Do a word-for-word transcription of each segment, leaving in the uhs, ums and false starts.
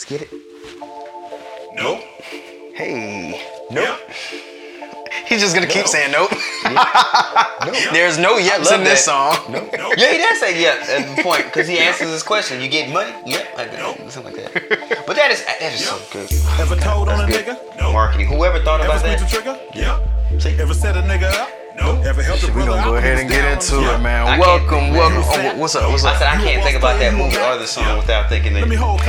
Let's get it. Nope. Hey. Nope. Yep. He's just gonna nope. keep saying nope. Yep. Nope. There's no yeps in this song. Nope. Nope. Yeah, he does say yep at the point because he answers this question. You get money? Yep. Like that. Nope. Something like that. But that is that is yep. so good. Oh, ever told on a good. Nigga? No. Marketing. Whoever thought ever about that? Trigger? Yep. See? Ever set a nigga up? Nope. Ever helped Shit, a brother? We gonna go ahead and get into yeah. it, man. I welcome, welcome. Oh, what's up? What's up? I said I can't think about that movie or the song yeah. without thinking that.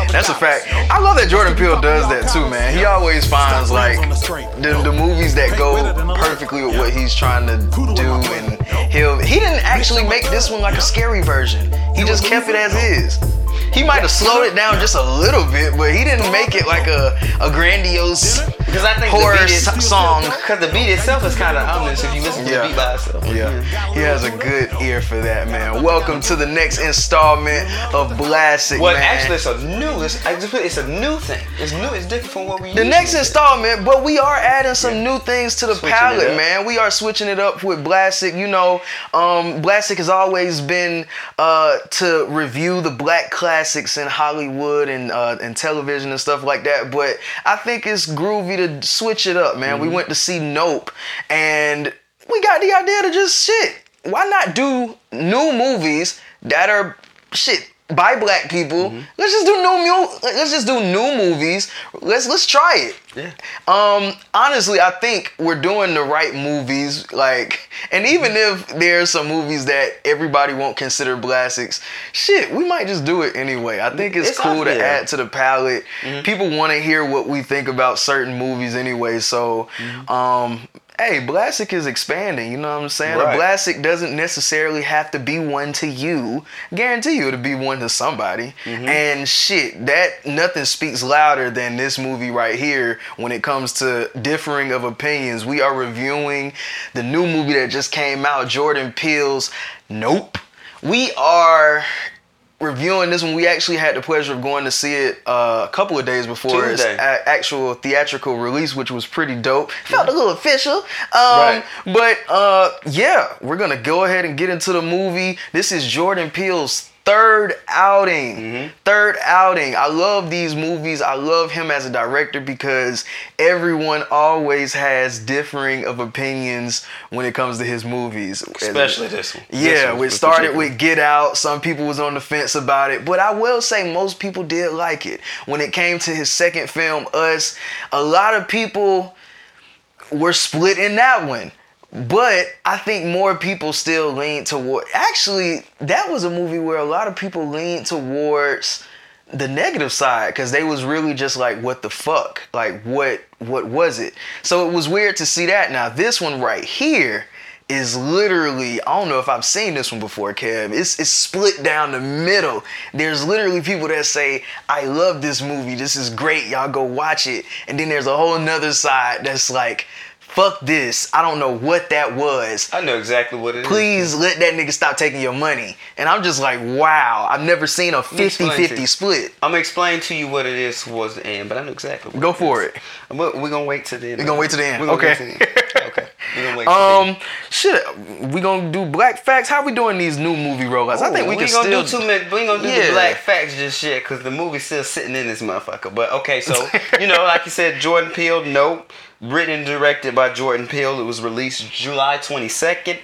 That's a fact. I love that Jordan Peele does that too, man. He always finds like the, the movies that go perfectly with what he's trying to do, and he'll he didn't actually make this one like a scary version. He just kept it as is. He might have slowed it down just a little bit, but he didn't make it like a, a grandiose because I think horror the beat is, song. Because the beat itself is kind of ominous if you listen to yeah. the beat by itself. Yeah. yeah, he has a good ear for that, man. Welcome to the next installment of Blastic, well, man. Well, actually, it's a new. It's, I just put, it's a new thing. It's new. It's different from what we. The next installment, but we are adding some yeah. new things to the switching palette, man. We are switching it up with Blastic. You know, um, Blastic has always been uh, to review the black class. Classics in Hollywood and uh, and television and stuff like that, but I think it's groovy to switch it up, man. Mm-hmm. We went to see Nope, and we got the idea to just shit. Why not do new movies that are shit by black people? Mm-hmm. Let's just do new. Let's just do new movies. Let's let's try it. Yeah. Um. Honestly, I think we're doing the right movies. Like, and even if there's some movies that everybody won't consider classics, shit, we might just do it anyway. I think it's, it's cool to add to the palette. Mm-hmm. People want to hear what we think about certain movies anyway. So, mm-hmm. um. Hey, Blastic is expanding, you know what I'm saying? Right. A Blastic doesn't necessarily have to be one to you. I guarantee you it'll be one to somebody. Mm-hmm. And shit, that nothing speaks louder than this movie right here when it comes to differing of opinions. We are reviewing the new movie that just came out, Jordan Peele's Nope. We are reviewing this one. We actually had the pleasure of going to see it uh, a couple of days before Tuesday. Its a- actual theatrical release, which was pretty dope. Felt yeah. a little official. Um, right. But uh, yeah, we're going to go ahead and get into the movie. This is Jordan Peele's third outing. Mm-hmm. Third outing. I love these movies. I love him as a director because everyone always has differing of opinions when it comes to his movies. Especially and, this one. Yeah, we started with Get Out. Some people was on the fence about it, but I will say most people did like it. When it came to his second film, Us, a lot of people were split in that one. But I think more people still lean toward... Actually, that was a movie where a lot of people leaned towards the negative side because they was really just like, what the fuck? Like, what what was it? So it was weird to see that. Now, this one right here is literally... I don't know if I've seen this one before, Kev. It's, it's split down the middle. There's literally people that say, I love this movie. This is great. Y'all go watch it. And then there's a whole nother side that's like... Fuck this. I don't know what that was. I know exactly what it Please is. Please let that nigga stop taking your money. And I'm just like, wow. I've never seen a fifty-fifty split. I'm going to explain to you what it is towards the end, but I know exactly what Go it for is. It. We're going to wait till the end. We're going to wait till the end. Okay. Okay. We're going to wait till the end. Um, shit. We're going to do black facts. How we doing these new movie rollouts? I think we, we can gonna still... Do too many, we ain't going to do yeah. the black facts just yet because the movie's still sitting in this motherfucker. But okay, so, you know, like you said, Jordan Peele, Nope. Written and directed by Jordan Peele. It was released July twenty-second.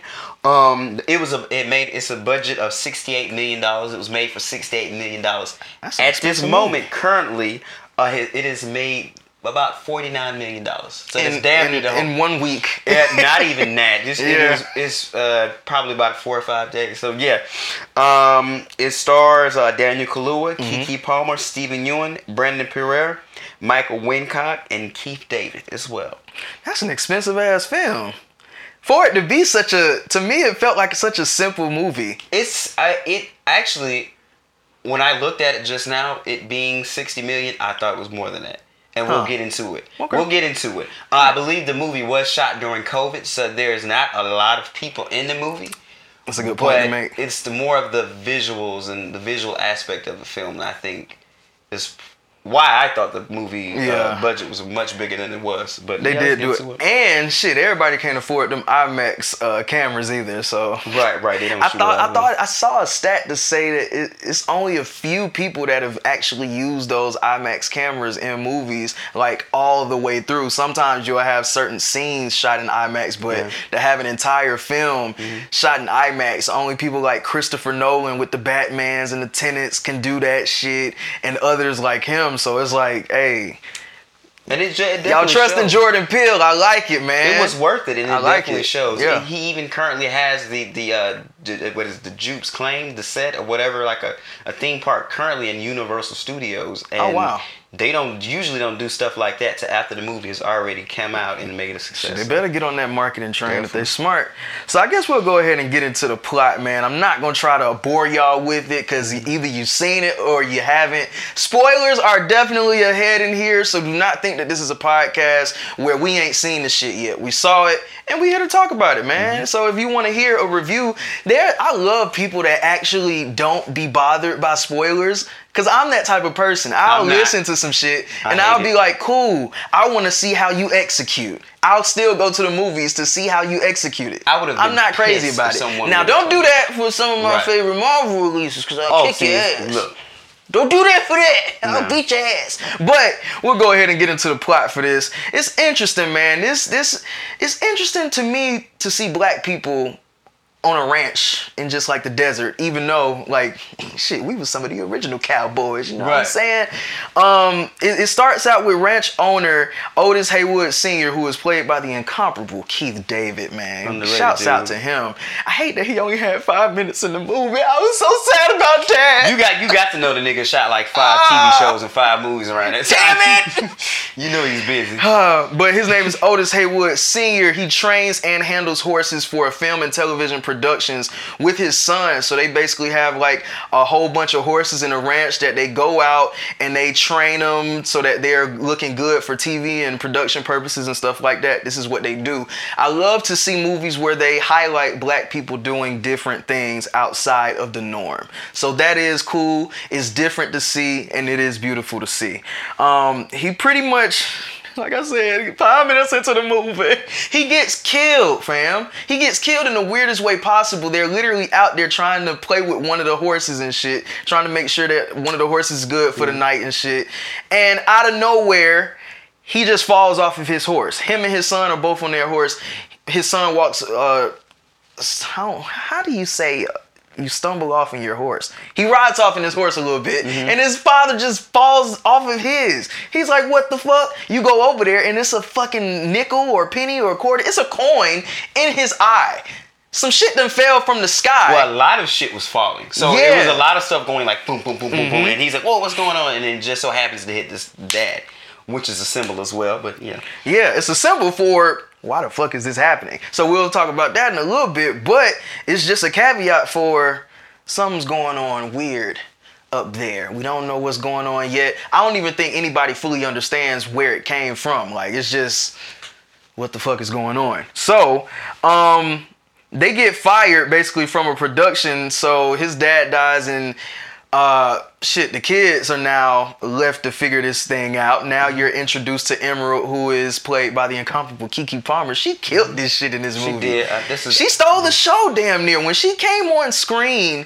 Um, it was a it made it's a budget of sixty-eight million dollars. It was made for sixty-eight million dollars. That's At this moment, movie. Currently, uh, it is made about forty-nine million dollars. So in, it's damn near the whole in one week. Yeah, not even that. It's, yeah. it is, it's uh, probably about four or five days. So yeah, um, it stars uh, Daniel Kaluuya, mm-hmm. Keke Palmer, Steven Yeun, Brandon Pereira, Michael Wincott, and Keith David as well. That's an expensive ass film. For it to be such a, to me, it felt like such a simple movie. It's, I, it actually, when I looked at it just now, it being sixty million, I thought it was more than that. And we'll huh. get into it. Okay. We'll get into it. Uh, I believe the movie was shot during COVID, so there is not a lot of people in the movie. That's a good point to make. It's the more of the visuals and the visual aspect of the film, and I think is why I thought the movie yeah. uh, budget was much bigger than it was. But they yeah, did do it. it. And shit, everybody can't afford them IMAX uh, cameras either. So right, right. They don't I thought I, I thought I saw a stat to say that it, it's only a few people that have actually used those IMAX cameras in movies like all the way through. Sometimes you'll have certain scenes shot in IMAX, but yeah. to have an entire film mm-hmm. shot in IMAX, only people like Christopher Nolan with the Batmans and the Tenets can do that shit, and others like him. So it's like, hey, and it, it y'all trusting shows. Jordan Peele. I like it, man. It was worth it, and it I definitely like it. shows. Yeah. And he even currently has the the uh, what is it, the Jupiter's Claim, the set or whatever, like a, a theme park currently in Universal Studios. And oh wow. They don't usually don't do stuff like that to after the movie has already come out and made a success. They better get on that marketing train Definitely. if they're smart. So I guess we'll go ahead and get into the plot, man. I'm not gonna try to bore y'all with it because either you've seen it or you haven't. Spoilers are definitely ahead in here, so do not think that this is a podcast where we ain't seen the shit yet. We saw it and we here to talk about it, man. Mm-hmm. So if you want to hear a review, there, I love people that actually don't be bothered by spoilers. Cause I'm that type of person. I'll listen to some shit and I'll be like, cool, I want to see how you execute. I'll still go to the movies to see how you execute it. I would have. I'm not crazy about it. Now don't do that for some of my favorite Marvel releases because I'll kick your ass. Look. Don't do that for that. I'll no. beat your ass. But we'll go ahead and get into the plot for this. It's interesting, man. This this it's interesting to me to see black people on a ranch in just like the desert, even though like shit, we was some of the original cowboys, you know right. what I'm saying? Um, it, it starts out with ranch owner Otis Haywood Senior, who was played by the incomparable Keith David, man. Underrated, Shouts dude. out to him. I hate that he only had five minutes in the movie. I was so sad about that. You got you got to know the nigga shot like five uh, T V shows and five movies around that time. Damn it! You know he's busy. Uh, but his name is Otis Haywood Senior He trains and handles horses for a film and television production. Productions with his son. So they basically have like a whole bunch of horses in a ranch that they go out and they train them so that they're looking good for T V and production purposes and stuff like that. This is what they do. I love to see movies where they highlight black people doing different things outside of the norm. So that is cool. It's different to see and it is beautiful to see. Um, he pretty much... Like I said, five minutes into the movie, he gets killed, fam. He gets killed in the weirdest way possible. They're literally out there trying to play with one of the horses and shit, trying to make sure that one of the horses is good for mm. the night and shit. And out of nowhere, he just falls off of his horse. Him and his son are both on their horse. His son walks, uh, how, how do you say... You stumble off on your horse. He rides off on his horse a little bit, mm-hmm. and his father just falls off of his. He's like, what the fuck? You go over there, and it's a fucking nickel or penny or quarter. It's a coin in his eye. Some shit done fell from the sky. Well, a lot of shit was falling. So yeah. it was a lot of stuff going like boom, boom, boom, boom, mm-hmm. boom. And he's like, whoa, what's going on? And then just so happens to hit this dad, which is a symbol as well, but yeah. Yeah, it's a symbol for... Why the fuck is this happening? So we'll talk about that in a little bit, but it's just a caveat for something's going on weird up there. We don't know what's going on yet. I don't even think anybody fully understands where it came from. Like, it's just, what the fuck is going on? So, um, they get fired basically from a production. So his dad dies and uh, shit, the kids are now left to figure this thing out. Now you're introduced to Emerald, who is played by the incomparable Keke Palmer. She killed this shit in this movie. She did. Uh, this is- she stole the show damn near. When she came on screen...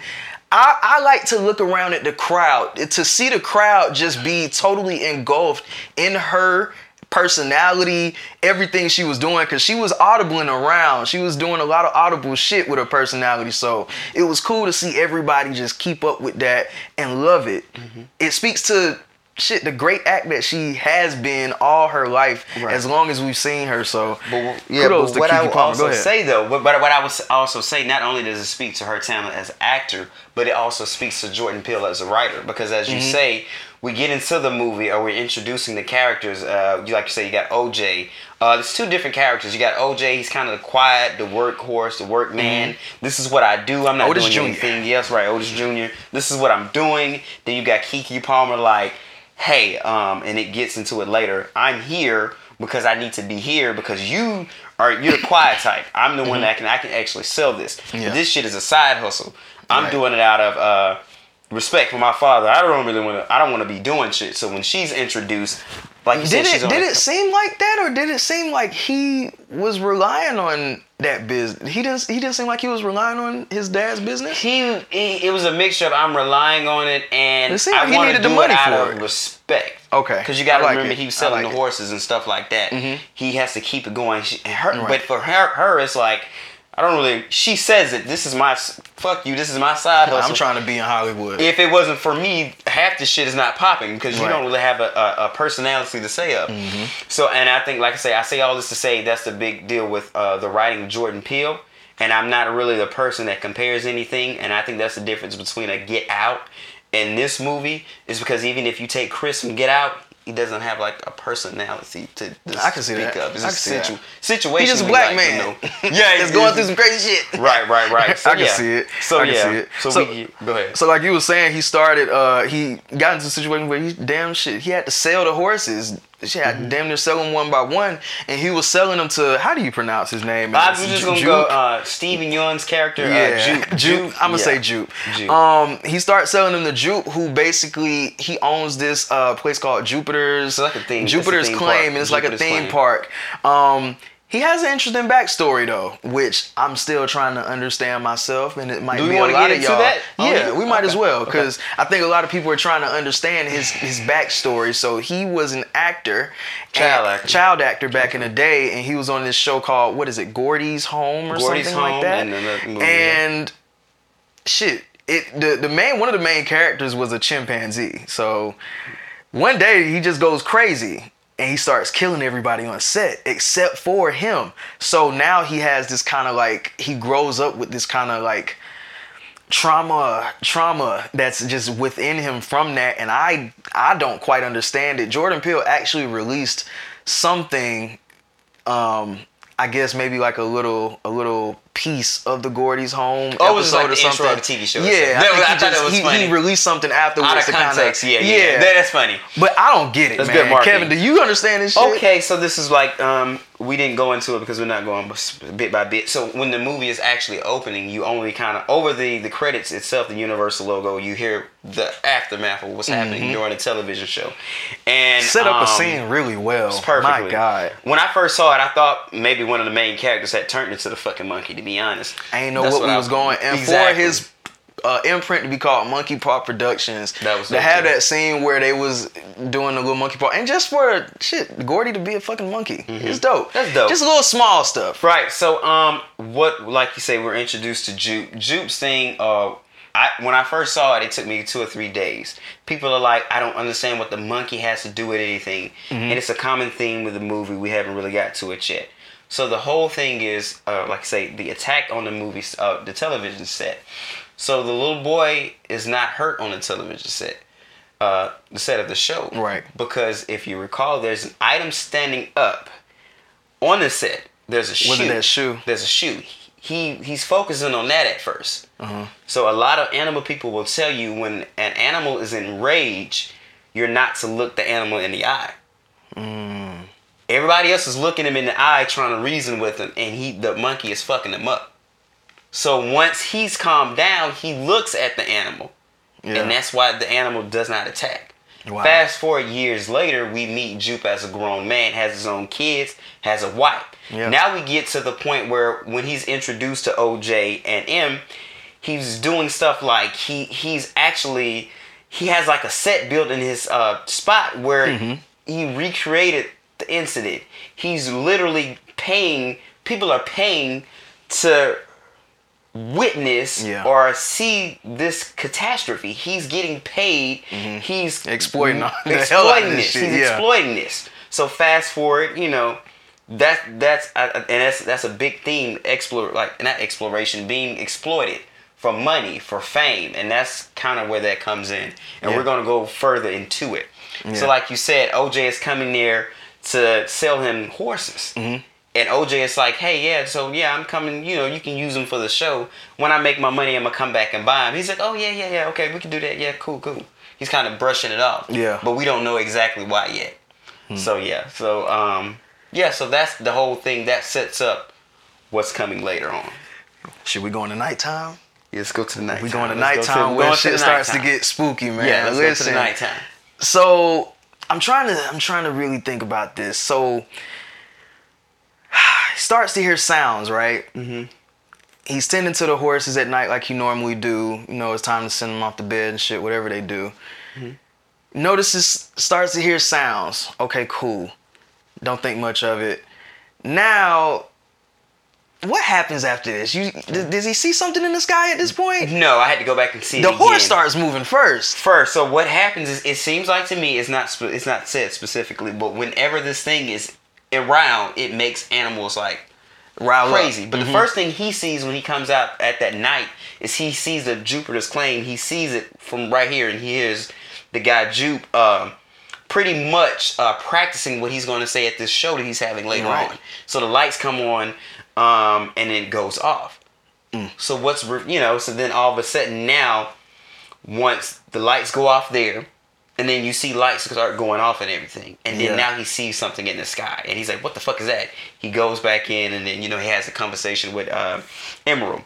I, I like to look around at the crowd, to see the crowd just be totally engulfed in her personality, everything she was doing, because she was audibling around. She was doing a lot of audible shit with her personality, so it was cool to see everybody just keep up with that and love it. Mm-hmm. It speaks to... Shit, the great act that she has been all her life, right. as long as we've seen her. So, but, yeah, kudos but to what Keke I would Palmer. also say though, but, but what I would also say, not only does it speak to her talent as an actor, but it also speaks to Jordan Peele as a writer, because as you mm-hmm. say, we get into the movie or we're introducing the characters. Uh, you like you say, you got O J. Uh, there's two different characters. You got O J. He's kind of the quiet, the workhorse, the workman. Mm-hmm. This is what I do. I'm not Otis doing Junior anything. Yes, right, Otis Junior This is what I'm doing. Then you got Keke Palmer, like. Hey, um, and it gets into it later. I'm here because I need to be here because you are you're the quiet type. I'm the mm-hmm. one that can I can actually sell this. Yeah. This shit is a side hustle. I'm right. doing it out of uh, respect for my father. I don't really want to. I don't want to be doing shit. So when she's introduced, like you did said, it she's did it seem like that, or did it seem like he was relying on that business? He didn't. He didn't seem like he was relying on his dad's business. He. he it was a mixture of I'm relying on it and it I like want to do the money it out for of it. Respect. Okay. Because you got to like remember it. He was selling like the horses it. And stuff like that. Mm-hmm. He has to keep it going. She, and her, right. But for her, her it's like. I don't really... She says it. This is my... Fuck you. This is my side hustle. I'm trying to be in Hollywood. If it wasn't for me, half the shit is not popping because you right. don't really have a, a, a personality to say up. Mm-hmm. So, and I think, like I say, I say all this to say that's the big deal with uh, the writing of Jordan Peele. And I'm not really the person that compares anything. And I think that's the difference between a Get Out and this movie is because even if you take Chris from Get Out... He doesn't have like a personality to I can see speak that. Up. It's I can a see situ- that. Situation. He's just a black like, man. You know, yeah, he's going through some crazy shit. Right, right, right. So, I can yeah. see it. So I can yeah. see it. So, so we, go ahead. So like you were saying, he started. Uh, he got into a situation where he damn shit. He had to sell the horses. She had mm-hmm. damn near selling one by one, and he was selling them to how do you pronounce his name? I was just gonna Jupe? go uh, Steven Yeun's character. Yeah, uh, Jupe. Jupe. I'm gonna yeah. say Jupe. Jupe. Um, he starts selling them to Jupe, who basically he owns this uh, place called Jupiter's. Like a theme. Jupiter's a theme Claim, and it's Jupiter's like a theme claim. park. Um, He has an interesting backstory though, which I'm still trying to understand myself, and it might Do be a lot get of into y'all. That? Oh, yeah, yeah, we might okay. as well, because okay. I think a lot of people are trying to understand his his backstory. So he was an actor, child actor, child actor back in the day, and he was on this show called what is it, Gordy's Home or Gordy's something Home like that. And, movie, and yeah. shit, it the the main one of the main characters was a chimpanzee. So one day he just goes crazy. And he starts killing everybody on set except for him. So now he has this kind of like, he grows up with this kind of like trauma, trauma that's just within him from that. And I, I don't quite understand it. Jordan Peele actually released something, um, I guess maybe like a little, a little piece of the Gordy's Home oh, episode it was like or something. Intro of a T V show. Yeah, I, was, I he thought that was he, funny. He released something afterwards. Out of context. Kinda, yeah, yeah, yeah. That, that's funny. But I don't get it, that's man. Good Kevin, do you understand this shit? Okay, so this is like um, we didn't go into it because we're not going bit by bit. So when the movie is actually opening, you only kind of over the the credits itself, the Universal logo. You hear the aftermath of what's mm-hmm. happening during the television show, and set up um, a scene really well. Perfectly. My God, when I first saw it, I thought maybe one of the main characters had turned into the fucking monkey. To be honest, I ain't know what, what we was going and exactly. for his uh, imprint to be called Monkey Paw Productions. That was to okay. have that scene where they was doing a little monkey paw, and just for shit, Gordy to be a fucking monkey, mm-hmm. it's dope. That's dope. Just a little small stuff, right? So, um, what like you say, we're introduced to Jupe. Jupe's thing. Uh, I when I first saw it, it took me two or three days. People are like, I don't understand what the monkey has to do with anything, mm-hmm. and it's a common theme with the movie. We haven't really got to it yet. So the whole thing is, uh, like I say, the attack on the movie, uh, the television set. So the little boy is not hurt on the television set, uh, the set of the show. Right. Because if you recall, there's an item standing up on the set. There's a shoe. Wasn't that shoe? There's a shoe. He he's focusing on that at first. Uh-huh. So a lot of animal people will tell you when an animal is in rage, you're not to look the animal in the eye. Mm. Everybody else is looking him in the eye, trying to reason with him, and he, the monkey is fucking him up. So once he's calmed down, he looks at the animal, yeah. and that's why the animal does not attack. Wow. Fast forward years later, we meet Jupe as a grown man, has his own kids, has a wife. Yeah. Now we get to the point where when he's introduced to O J and M, he's doing stuff like he he's actually, he has like a set built in his uh, spot where mm-hmm. he recreated the incident. He's literally paying, people are paying to witness yeah. or see this catastrophe. He's getting paid. Mm-hmm. He's exploiting, exploiting, exploiting this. this He's yeah. exploiting this. So fast forward, you know, that that's uh, and that's that's a big theme. Explore like not exploration, being exploited for money, for fame, and that's kind of where that comes in. And yeah. we're gonna go further into it. Yeah. So like you said, O J is coming there to sell him horses. Mm-hmm. And O J is like, hey, yeah, so yeah, I'm coming, you know, you can use them for the show. When I make my money, I'm going to come back and buy them. He's like, oh, yeah, yeah, yeah, okay, we can do that. Yeah, cool, cool. He's kind of brushing it off. Yeah. But we don't know exactly why yet. Hmm. So, yeah. So, um, yeah, so that's the whole thing. That sets up what's coming later on. Should we go into nighttime? Yeah, let's go to the nighttime. We're going to nighttime where shit starts to get spooky, man. Yeah, let's go to the nighttime. So I'm trying to I'm trying to really think about this. So he starts to hear sounds, right? Mm-hmm. He's tending to the horses at night like he normally do. You know, it's time to send them off to bed and shit, whatever they do. Mm-hmm. Notices, starts to hear sounds. Okay, cool. Don't think much of it. Now, what happens after this? You does, does he see something in the sky at this point? No, I had to go back and see it again. The horse starts moving first. First, so what happens is, it seems like to me, it's not it's not said specifically, but whenever this thing is around, it makes animals like rile crazy. Up. But mm-hmm. the first thing he sees when he comes out at that night is he sees the Jupiter's Claim. He sees it from right here, and he hears the guy Jupe uh, pretty much uh, practicing what he's going to say at this show that he's having later right. on. So the lights come on. Um, and then it goes off. Mm. So what's, you know, so then all of a sudden now, once the lights go off there, and then you see lights start going off and everything, and then yeah. now he sees something in the sky, and he's like, what the fuck is that? He goes back in, and then, you know, he has a conversation with uh, Emerald.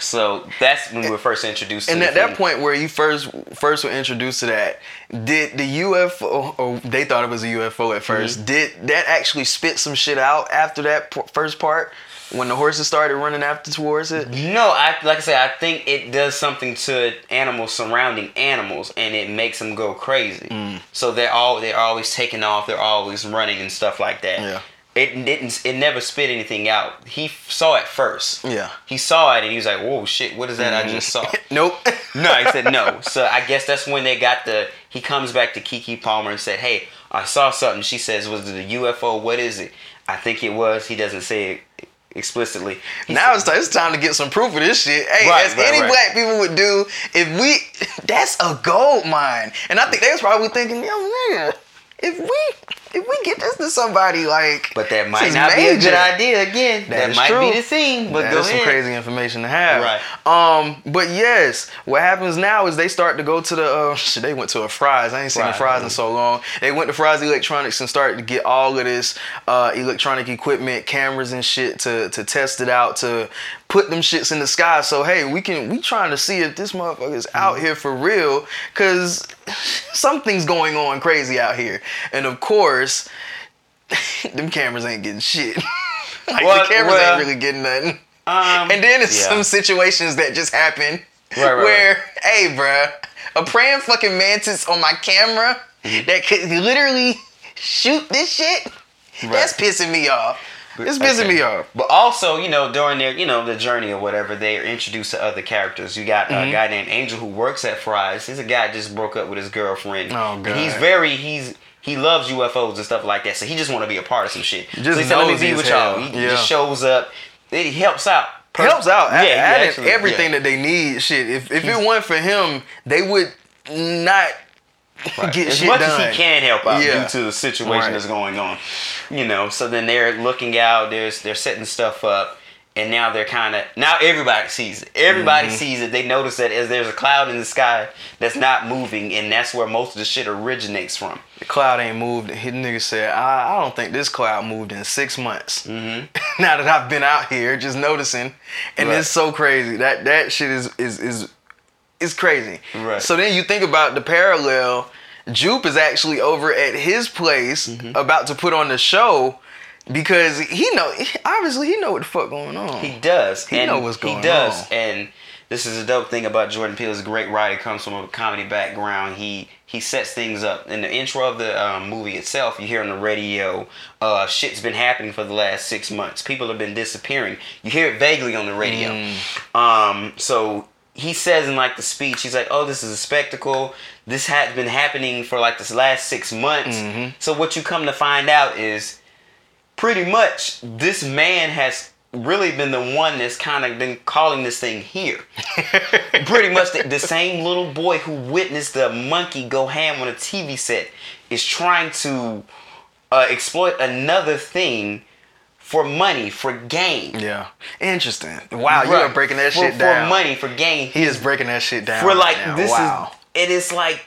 So that's when we were first introduced to and at that thing. Point where you first first were introduced to that, did the U F O, or they thought it was a U F O at first, mm-hmm. did that actually spit some shit out after that p- first part when the horses started running after towards it? No, I like I said, I think it does something to animals surrounding animals, and it makes them go crazy. Mm. So they're, all, they're always taking off, they're always running and stuff like that. Yeah. It didn't. It never spit anything out. He saw it first. Yeah. He saw it and he was like, "Whoa, shit! What is that mm-hmm. I just saw?" Nope. No, he said no. So I guess that's when they got the. He comes back to Keke Palmer and said, "Hey, I saw something." She says, "Was it a U F O? What is it?" I think it was. He doesn't say it explicitly. He now said, it's, it's time to get some proof of this shit. Hey, right, as right, any right. black people would do, if we, that's a gold mine. And I think they was probably thinking, "Yo, man, if we." If we get this to somebody, like... But that might not major. Be a good idea, again. That, that might true. Be the scene, but that go ahead. That is some crazy information to have. Right. Um, but yes, what happens now is they start to go to the... Uh, shit, they went to a Fry's. I ain't seen Fry's, a Fry's in so long. They went to Fry's Electronics and started to get all of this uh, electronic equipment, cameras and shit to, to test it out, to put them shits in the sky. So, hey, we can we trying to see if this motherfucker is out here for real, because something's going on crazy out here. And, of course... them cameras ain't getting shit. Like well, the cameras well, ain't really getting nothing. Um, and then it's yeah. some situations that just happen right, right, where, right. hey, bruh, a praying fucking mantis on my camera mm-hmm. that could literally shoot this shit. Right. That's pissing me off. It's pissing okay. me off. But also, you know, during their, you know, the journey or whatever, they are introduced to other characters. You got mm-hmm. a guy named Angel who works at Fry's. He's a guy that just broke up with his girlfriend. Oh god. And he's very he's. He loves U F Os and stuff like that, so he just want to be a part of some shit. Just so he said, "Let me be with y'all." He yeah. just shows up. He helps out. Pers- helps out. Yeah, adding actually, everything yeah. that they need. Shit, if if He's, it weren't for him, they would not right. get as shit done. As much as he can help out yeah. due to the situation right. that's going on, you know. So then they're looking out. There's they're setting stuff up. And now they're kind of... Now everybody sees it. Everybody mm-hmm. sees it. They notice that as there's a cloud in the sky that's not moving, and that's where most of the shit originates from. The cloud ain't moved. His nigga said, I, I don't think this cloud moved in six months. Mm-hmm. Now that I've been out here, just noticing. And right. it's so crazy. That that shit is is is, is crazy. Right. So then you think about the parallel. Jupe is actually over at his place mm-hmm. about to put on the show. Because he know, obviously he know what the fuck going on. He does. He and know what's going on. He does. On. And this is a dope thing about Jordan Peele. He's a great writer. Comes from a comedy background. He he sets things up. In the intro of the um, movie itself, you hear on the radio, uh, shit's been happening for the last six months. People have been disappearing. You hear it vaguely on the radio. Mm. Um, so he says in like the speech, he's like, "Oh, this is a spectacle. This has been happening for like this last six months." Mm-hmm. So what you come to find out is, pretty much, this man has really been the one that's kind of been calling this thing here. Pretty much the, the same little boy who witnessed the monkey go ham on a T V set is trying to uh, exploit another thing for money, for gain. Yeah. Interesting. Wow, right. You are breaking that for, shit down. For money, for gain. He is breaking that shit down. For like, right this wow. is, it is like,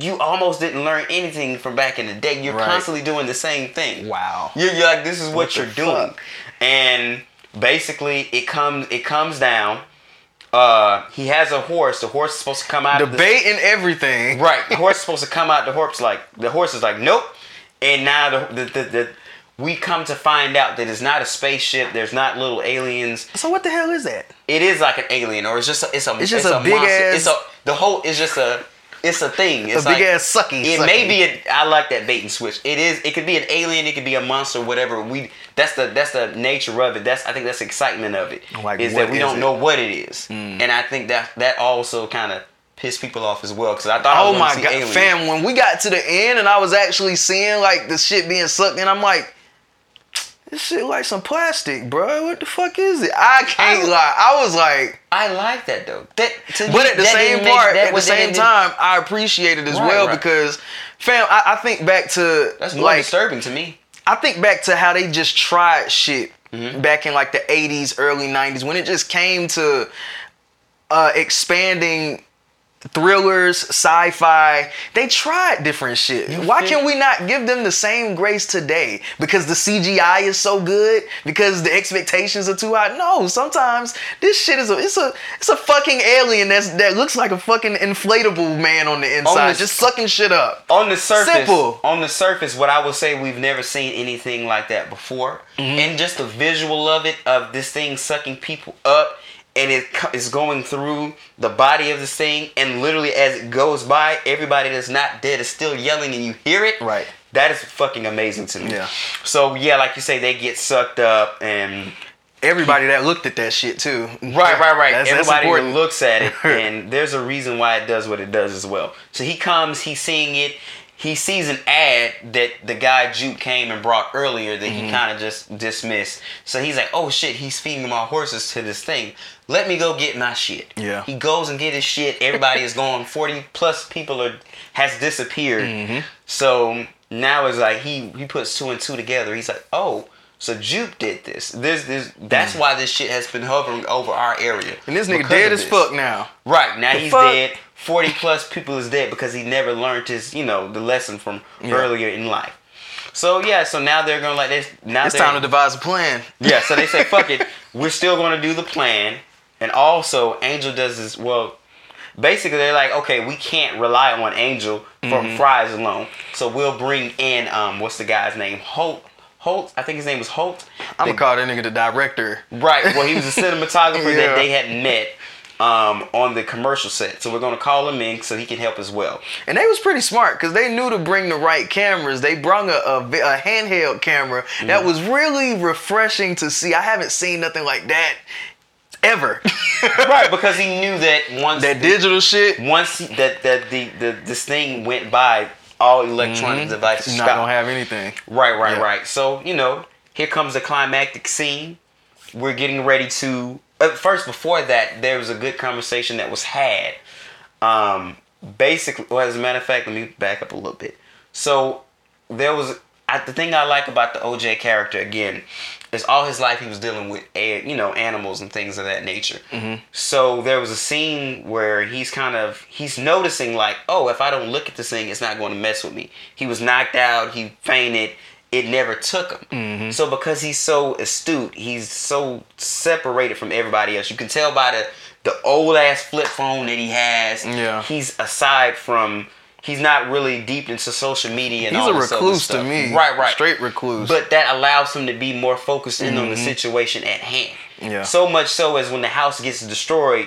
you almost didn't learn anything from back in the day. You're right. constantly doing the same thing. Wow. You're, you're like, this is what, what you're doing. Fuck? And basically, it comes it comes down Uh, he has a horse. The horse is supposed to come out. Debate and everything. Right. The horse is supposed to come out. The horse like the horse is like nope. And now the the, the the we come to find out that it's not a spaceship. There's not little aliens. So what the hell is that? It is like an alien, or it's just a, it's a it's just it's a, a big monster. Ass. It's a the whole is just a it's a thing. It's a like, big ass sucky. It sucky. May be. A, I like that bait and switch. It is. It could be an alien. It could be a monster. Whatever. We that's the that's the nature of it. That's I think that's the excitement of it. Like, is that we is don't it? know what it is, mm. and I think that that also kind of piss people off as well, because I thought oh I my god aliens. Fam, when we got to the end and I was actually seeing like the shit being sucked in, I'm like, this shit like some plastic, bro, what the fuck is it? I can't I, lie I was like I like that though that to but me, at the same part at the same time I appreciate it as right, well right. because fam I, I think back to that's more like, disturbing to me I think back to how they just tried shit mm-hmm. back in like the eighties, early nineties, when it just came to uh expanding thrillers, sci-fi. They tried different shit. Why can we not give them the same grace today? Because the C G I is so good? Because the expectations are too high? No, sometimes this shit is a it's a it's a fucking alien that's that looks like a fucking inflatable man on the inside, on the, just sucking shit up. On the surface. Simple. On the surface, what I would say, we've never seen anything like that before. Mm-hmm. And just the visual of it, of this thing sucking people up. And it is going through the body of this thing, and literally as it goes by, everybody that's not dead is still yelling, and you hear it. Right. That is fucking amazing to me. Yeah. So yeah, like you say, they get sucked up, and everybody that looked at that shit too. Right, right, right. That's, everybody that's who looks at it, and there's a reason why it does what it does as well. So he comes, he's seeing it. He sees an ad that the guy Juke came and brought earlier that mm-hmm. he kind of just dismissed. So he's like, oh shit, he's feeding my horses to this thing. Let me go get my shit. Yeah. He goes and get his shit. Everybody is gone. forty plus people are has disappeared. Mm-hmm. So now it's like he, he puts two and two together. He's like, oh, so Juke did this. This this that's mm-hmm. why this shit has been hovering over our area. And this nigga dead as fuck now. Right. Now the he's fuck? dead. forty plus people is dead because he never learned his, you know, the lesson from yeah. earlier in life. So, yeah, so now they're going to like this. Now it's time to devise a plan. Yeah, so they say, fuck it. We're still going to do the plan. And also, Angel does this, well, basically they're like, okay, we can't rely on Angel from mm-hmm. Fry's alone. So we'll bring in, um, what's the guy's name? Holt. Holt, I think his name was Holt. I'm going to call that nigga the director. Right, well, he was a cinematographer yeah. that they had met. Um, on the commercial set. So we're going to call him in so he can help as well. And they was pretty smart because they knew to bring the right cameras. They brung a, a, a handheld camera mm-hmm. that was really refreshing to see. I haven't seen nothing like that ever. Right, because he knew that once... That the, digital shit. Once he, that, that the, the this thing went by, all electronic mm-hmm. devices stopped. Not going to have anything. Right, right, yeah. right. So, you know, here comes the climactic scene. We're getting ready to... At first, before that, there was a good conversation that was had. Um, basically, well, as a matter of fact, let me back up a little bit. So, there was, I, the thing I like about the O J character, again, is all his life he was dealing with, you know, animals and things of that nature. Mm-hmm. So, there was a scene where he's kind of, he's noticing like, oh, if I don't look at this thing, it's not going to mess with me. He was knocked out, he fainted. It never took him. Mm-hmm. So because he's so astute, he's so separated from everybody else. You can tell by the, the old ass flip phone that he has. Yeah. He's aside from, he's not really deep into social media and he's all this other stuff. He's a recluse to me. Right, right. Straight recluse. But that allows him to be more focused in mm-hmm. on the situation at hand. Yeah. So much so as when the house gets destroyed,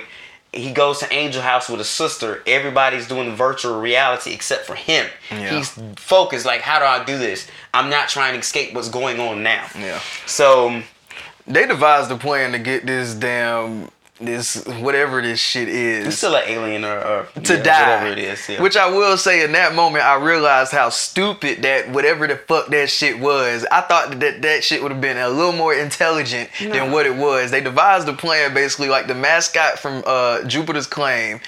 he goes to Angel House with his sister. Everybody's doing virtual reality except for him. Yeah. He's focused, like, how do I do this? I'm not trying to escape what's going on now. Yeah. So they devised a plan to get this damn, this, whatever this shit is. It's still an alien or, or to yeah, die. Whatever it is. Yeah. Which I will say, in that moment, I realized how stupid that whatever the fuck that shit was. I thought that that shit would have been a little more intelligent no. than what it was. They devised a plan, basically, like the mascot from uh, Jupiter's Claim.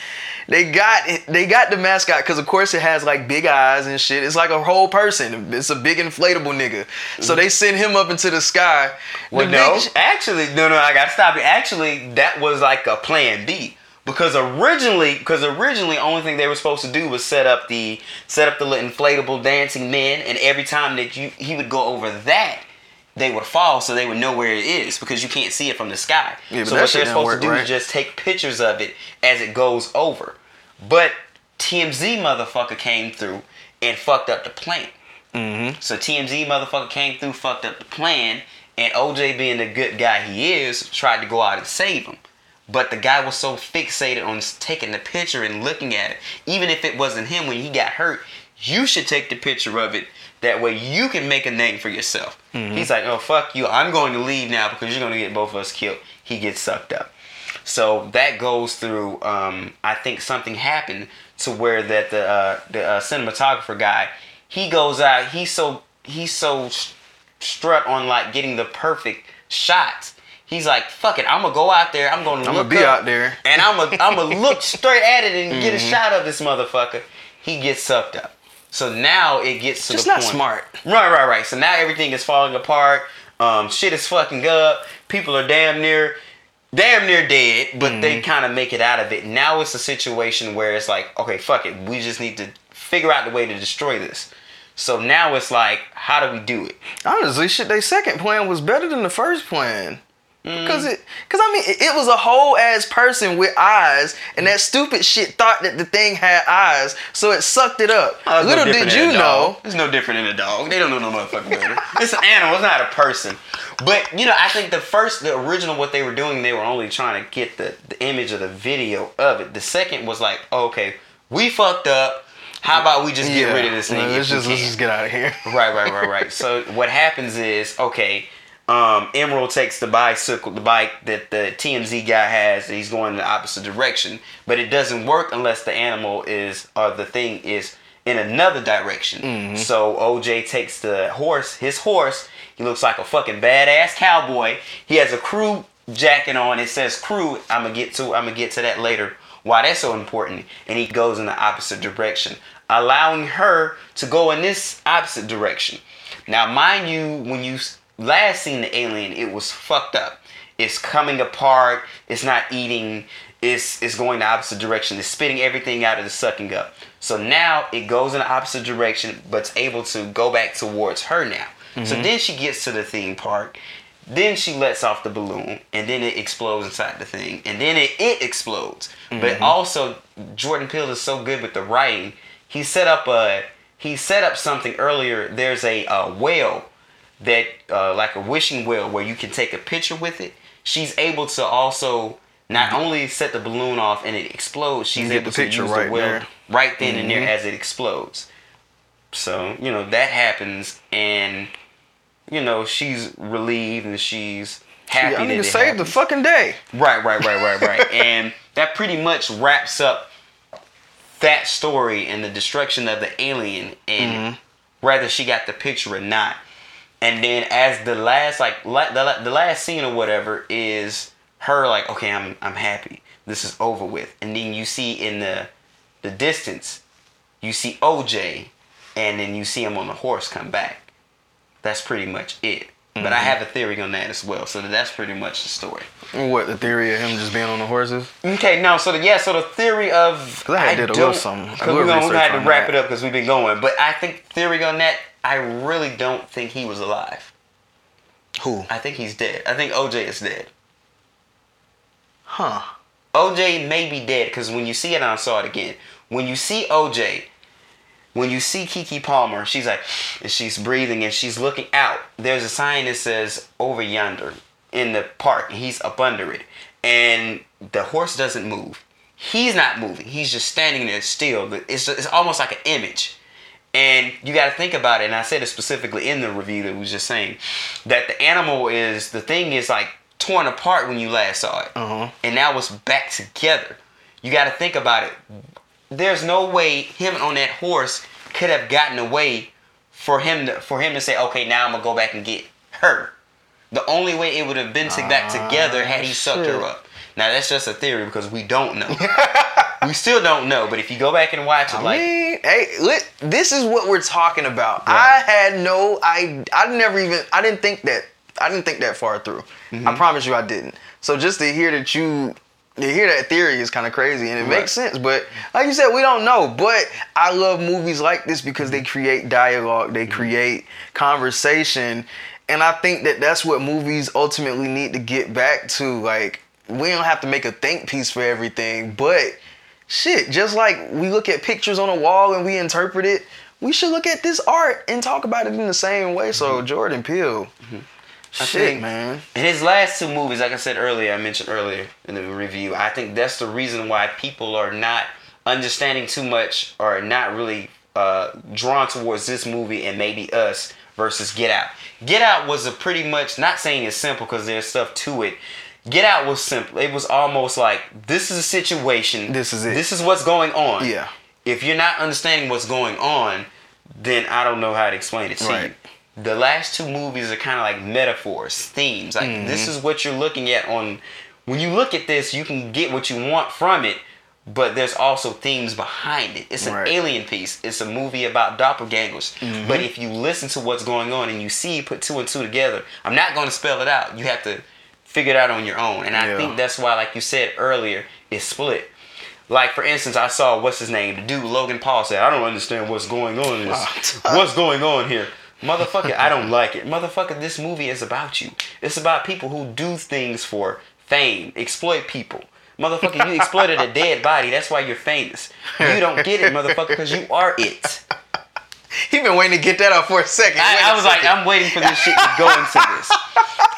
They got they got the mascot because, of course, it has, like, big eyes and shit. It's like a whole person. It's a big inflatable nigga. So they send him up into the sky. Well, the no. Sh- actually, no, no, I got to stop it. Actually, that was, like, a plan B. Because originally, because originally, only thing they were supposed to do was set up the set up the inflatable dancing men. And every time that you he would go over that, they would fall so they would know where it is because you can't see it from the sky. Yeah, so what they're supposed to do right? is just take pictures of it as it goes over. But T M Z motherfucker came through and fucked up the plan. Mm-hmm. So T M Z motherfucker came through, fucked up the plan, and O J, being the good guy he is, tried to go out and save him. But the guy was so fixated on taking the picture and looking at it, even if it wasn't him when he got hurt, you should take the picture of it. That way you can make a name for yourself. Mm-hmm. He's like, oh, fuck you. I'm going to leave now because you're going to get both of us killed. He gets sucked up. So that goes through, um, I think something happened to where that the uh, the uh, cinematographer guy, he goes out, he's so, he's so strut on like getting the perfect shots. He's like, fuck it, I'm going to go out there. I'm going to look I'm going to be up, out there. And I'm going I'm to look straight at it and mm-hmm. get a shot of this motherfucker. He gets sucked up. So now it gets to just the point. Just not smart. Right, right, right. So now everything is falling apart. Um, shit is fucking up. People are damn near, damn near dead, but mm. they kind of make it out of it. Now it's a situation where it's like, okay, fuck it. We just need to figure out the way to destroy this. So now it's like, how do we do it? Honestly, shit, their second plan was better than the first plan. Because it, cause I mean, it was a whole ass person with eyes, and that stupid shit thought that the thing had eyes, so it sucked it up. Uh, Little no did you know, it's no different than a dog. They don't know no motherfucking better. It's an animal. It's not a person. But you know, I think the first, the original, what they were doing, they were only trying to get the, the image or the video of it. The second was like, oh, okay, we fucked up. How about we just get yeah. rid of this thing? No, let's just let's just get out of here. Right, right, right, right. So what happens is, okay. Um, Emerald takes the bicycle, the bike that the T M Z guy has, and he's going in the opposite direction, but it doesn't work unless the animal is, or the thing is in another direction. Mm-hmm. So O J takes the horse, his horse, he looks like a fucking badass cowboy. He has a crew jacket on, it says crew, I'm gonna get to, I'm gonna get to that later, why that's so important, and he goes in the opposite direction, allowing her to go in this opposite direction. Now, mind you, when you last seen the alien, it was fucked up. It's coming apart. It's not eating. It's it's going the opposite direction. It's spitting everything out. It's sucking up. So now it goes in the opposite direction, but it's able to go back towards her now. Mm-hmm. So then she gets to the theme park. Then she lets off the balloon, and then it explodes inside the thing, and then it, it explodes. Mm-hmm. But also, Jordan Peele is so good with the writing. He set up a he set up something earlier. There's a, a whale. That uh, like a wishing well where you can take a picture with it. She's able to also not only set the balloon off and it explodes, she's able to use the well right then and there as it explodes. So, you know, that happens, and you know, she's relieved and she's happy that it happened. I need to save the fucking day. Right, right, right, right, right. And that pretty much wraps up that story and the destruction of the alien, and mm-hmm. whether she got the picture or not. And then as the last, like, like the, the last scene or whatever is her like, okay, I'm I'm happy. This is over with. And then you see in the the distance, you see O J, and then you see him on the horse come back. That's pretty much it. Mm-hmm. But I have a theory on that as well. So that's pretty much the story. What, the theory of him just being on the horses? Okay, no. So the, yeah, so the theory of I, I did a little something. Because we're gonna have to wrap that. It up because we've been going. But I think theory on that. I really don't think he was alive. Who? I think he's dead. I think O J is dead. Huh. O J may be dead, because when you see it, I saw it again. When you see O J, when you see Keke Palmer, she's like, and she's breathing and she's looking out. There's a sign that says, over yonder, in the park. And he's up under it. And the horse doesn't move. He's not moving. He's just standing there still. It's, it's almost like an image. And you got to think about it, and I said it specifically in the review that we was just saying, that the animal is, the thing is like torn apart when you last saw it. Uh-huh. And now it's back together. You got to think about it. There's no way him on that horse could have gotten away for him to, for him to say, okay, now I'm going to go back and get her. The only way it would have been to uh, back together had he shit. sucked her up. Now, that's just a theory because we don't know. We still don't know, but if you go back and watch it, I like... mean, hey, let, this is what we're talking about. Yeah. I had no... I I never even... I didn't think that... I didn't think that far through. Mm-hmm. I promise you I didn't. So just to hear that you... To hear that theory is kind of crazy, and it right. makes sense. But like you said, we don't know. But I love movies like this because they create dialogue. They create conversation. And I think that that's what movies ultimately need to get back to. Like, we don't have to make a think piece for everything, but shit, just like we look at pictures on a wall and we interpret it, we should look at this art and talk about it in the same way. Mm-hmm. So Jordan Peele, mm-hmm. shit, think, man. His last two movies, like I said earlier, I mentioned earlier in the review, I think that's the reason why people are not understanding too much or not really uh, drawn towards this movie and maybe Us versus Get Out. Get Out was a pretty much, not saying it's simple because there's stuff to it. Get Out was simple. It was almost like, this is a situation. This is it. This is what's going on. Yeah. If you're not understanding what's going on, then I don't know how to explain it to right. you. The last two movies are kind of like metaphors, themes. Like, mm-hmm. this is what you're looking at on... When you look at this, you can get what you want from it, but there's also themes behind it. It's an right. alien piece. It's a movie about doppelgangers. Mm-hmm. But if you listen to what's going on and you see, put two and two together, I'm not going to spell it out. You have to figure it out on your own. And yeah. I think that's why, like you said earlier, it's split. Like, for instance, I saw, what's his name? The dude, Logan Paul, said, I don't understand what's going on in this. What's going on here? Motherfucker, I don't like it. Motherfucker, this movie is about you. It's about people who do things for fame, exploit people. Motherfucker, you exploited a dead body. That's why you're famous. You don't get it, motherfucker, because you are it. He been waiting to get that out for a second. I, I was like, I'm waiting for this shit to go into this.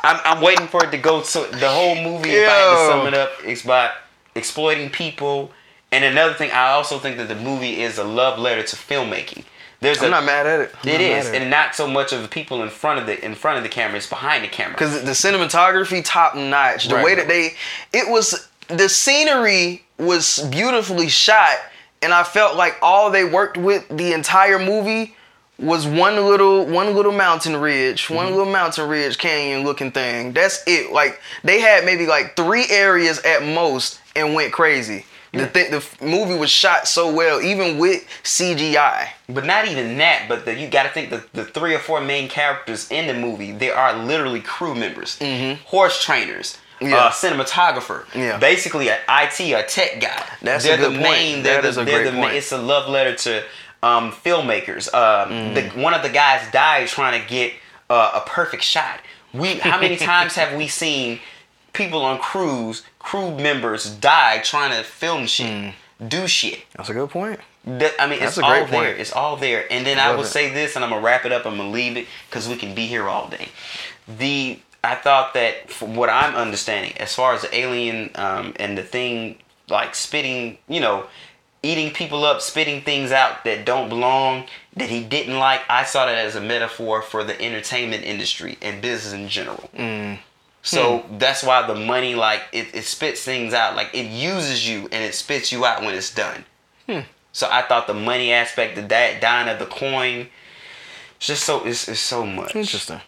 I'm, I'm waiting for it to go to the whole movie. Yo. If I had to sum it up, it's about exploiting people. And another thing, I also think that the movie is a love letter to filmmaking. There's I'm a, not mad at it. I'm it is, and it. Not so much of the people in front of the in front of the camera. It's behind the camera. Because the cinematography, top notch. The right, way right. that they, it was the scenery was beautifully shot, and I felt like all they worked with the entire movie was one little one little mountain ridge, one mm-hmm. little mountain ridge canyon looking thing. That's it. Like, they had maybe like three areas at most and went crazy. The, th- the movie was shot so well, even with C G I. But not even that, but the, you gotta think the, the three or four main characters in the movie, they are literally crew members, mm-hmm. horse trainers, yeah. uh, cinematographer, yeah. basically an I T or tech guy. That's they're a good the main, point. That the, is a great the, point. It's a love letter to um, filmmakers. Um, mm. the, one of the guys died trying to get uh, a perfect shot. We How many times have we seen people on crews, crew members die trying to film shit, mm. do shit? That's a good point. That, I mean, That's it's a great all point. there. It's all there. And then I, I will it. say this, and I'm going to wrap it up. I'm going to leave it because we can be here all day. The I thought that from what I'm understanding, as far as the alien um, and the thing like spitting, you know, eating people up, spitting things out that don't belong, that he didn't like, I saw that as a metaphor for the entertainment industry and business in general. Mm. So hmm. that's why the money, like, it, it spits things out. Like, it uses you and it spits you out when it's done. Hmm. So I thought the money aspect, the di- dying of the coin, it's just so, it's, it's so much. Interesting.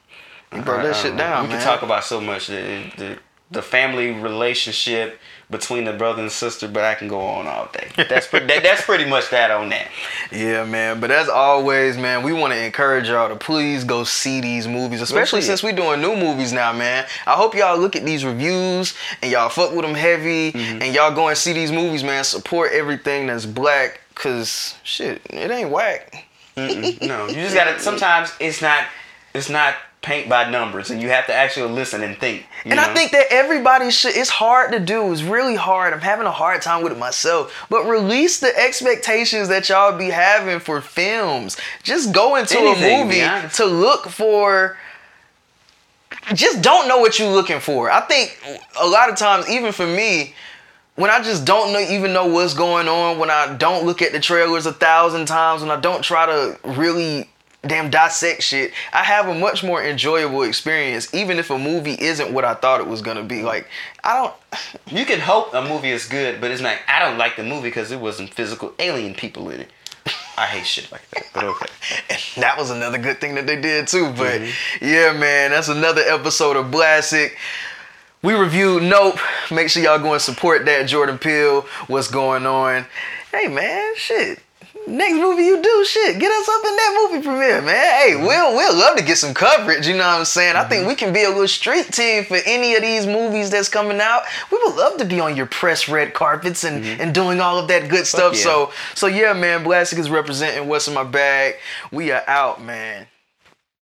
You broke that shit down, man. We can talk about so much. The, the, the family relationship between the brother and sister, but I can go on all day. That's, pre- that, that's pretty much that on that. Yeah, man. But as always, man, we want to encourage y'all to please go see these movies, especially since we're doing new movies now, man. I hope y'all look at these reviews and y'all fuck with them heavy, mm-hmm. and y'all go and see these movies, man. Support everything that's black, because, shit, it ain't whack. Mm-mm, no, you just got to, sometimes it's not, it's not, paint by numbers, and you have to actually listen and think. And know? I think that everybody should. It's hard to do. It's really hard. I'm having a hard time with it myself. But release the expectations that y'all be having for films. Just go into Anything, a movie to look for. Just don't know what you're looking for. I think a lot of times, even for me, when I just don't know, even know what's going on, when I don't look at the trailers a thousand times, when I don't try to really damn dissect shit, I have a much more enjoyable experience, even if a movie isn't what I thought it was gonna be. Like, I don't... You can hope a movie is good, but it's like, I don't like the movie because it wasn't physical alien people in it. I hate shit like that, but okay. And that was another good thing that they did too, but mm-hmm. yeah, man, that's another episode of Blastic. We reviewed Nope. Make sure y'all go and support that. Jordan Peele, what's going on? Hey, man, shit. Next movie you do, shit, get us up in that movie premiere, man. Hey, we'll, we'll love to get some coverage, you know what I'm saying? I think we can be a little street team for any of these movies that's coming out. We would love to be on your press red carpets and, mm-hmm. and doing all of that good stuff. Yeah. So, so yeah, man, Blastic is representing what's in my bag. We are out, man.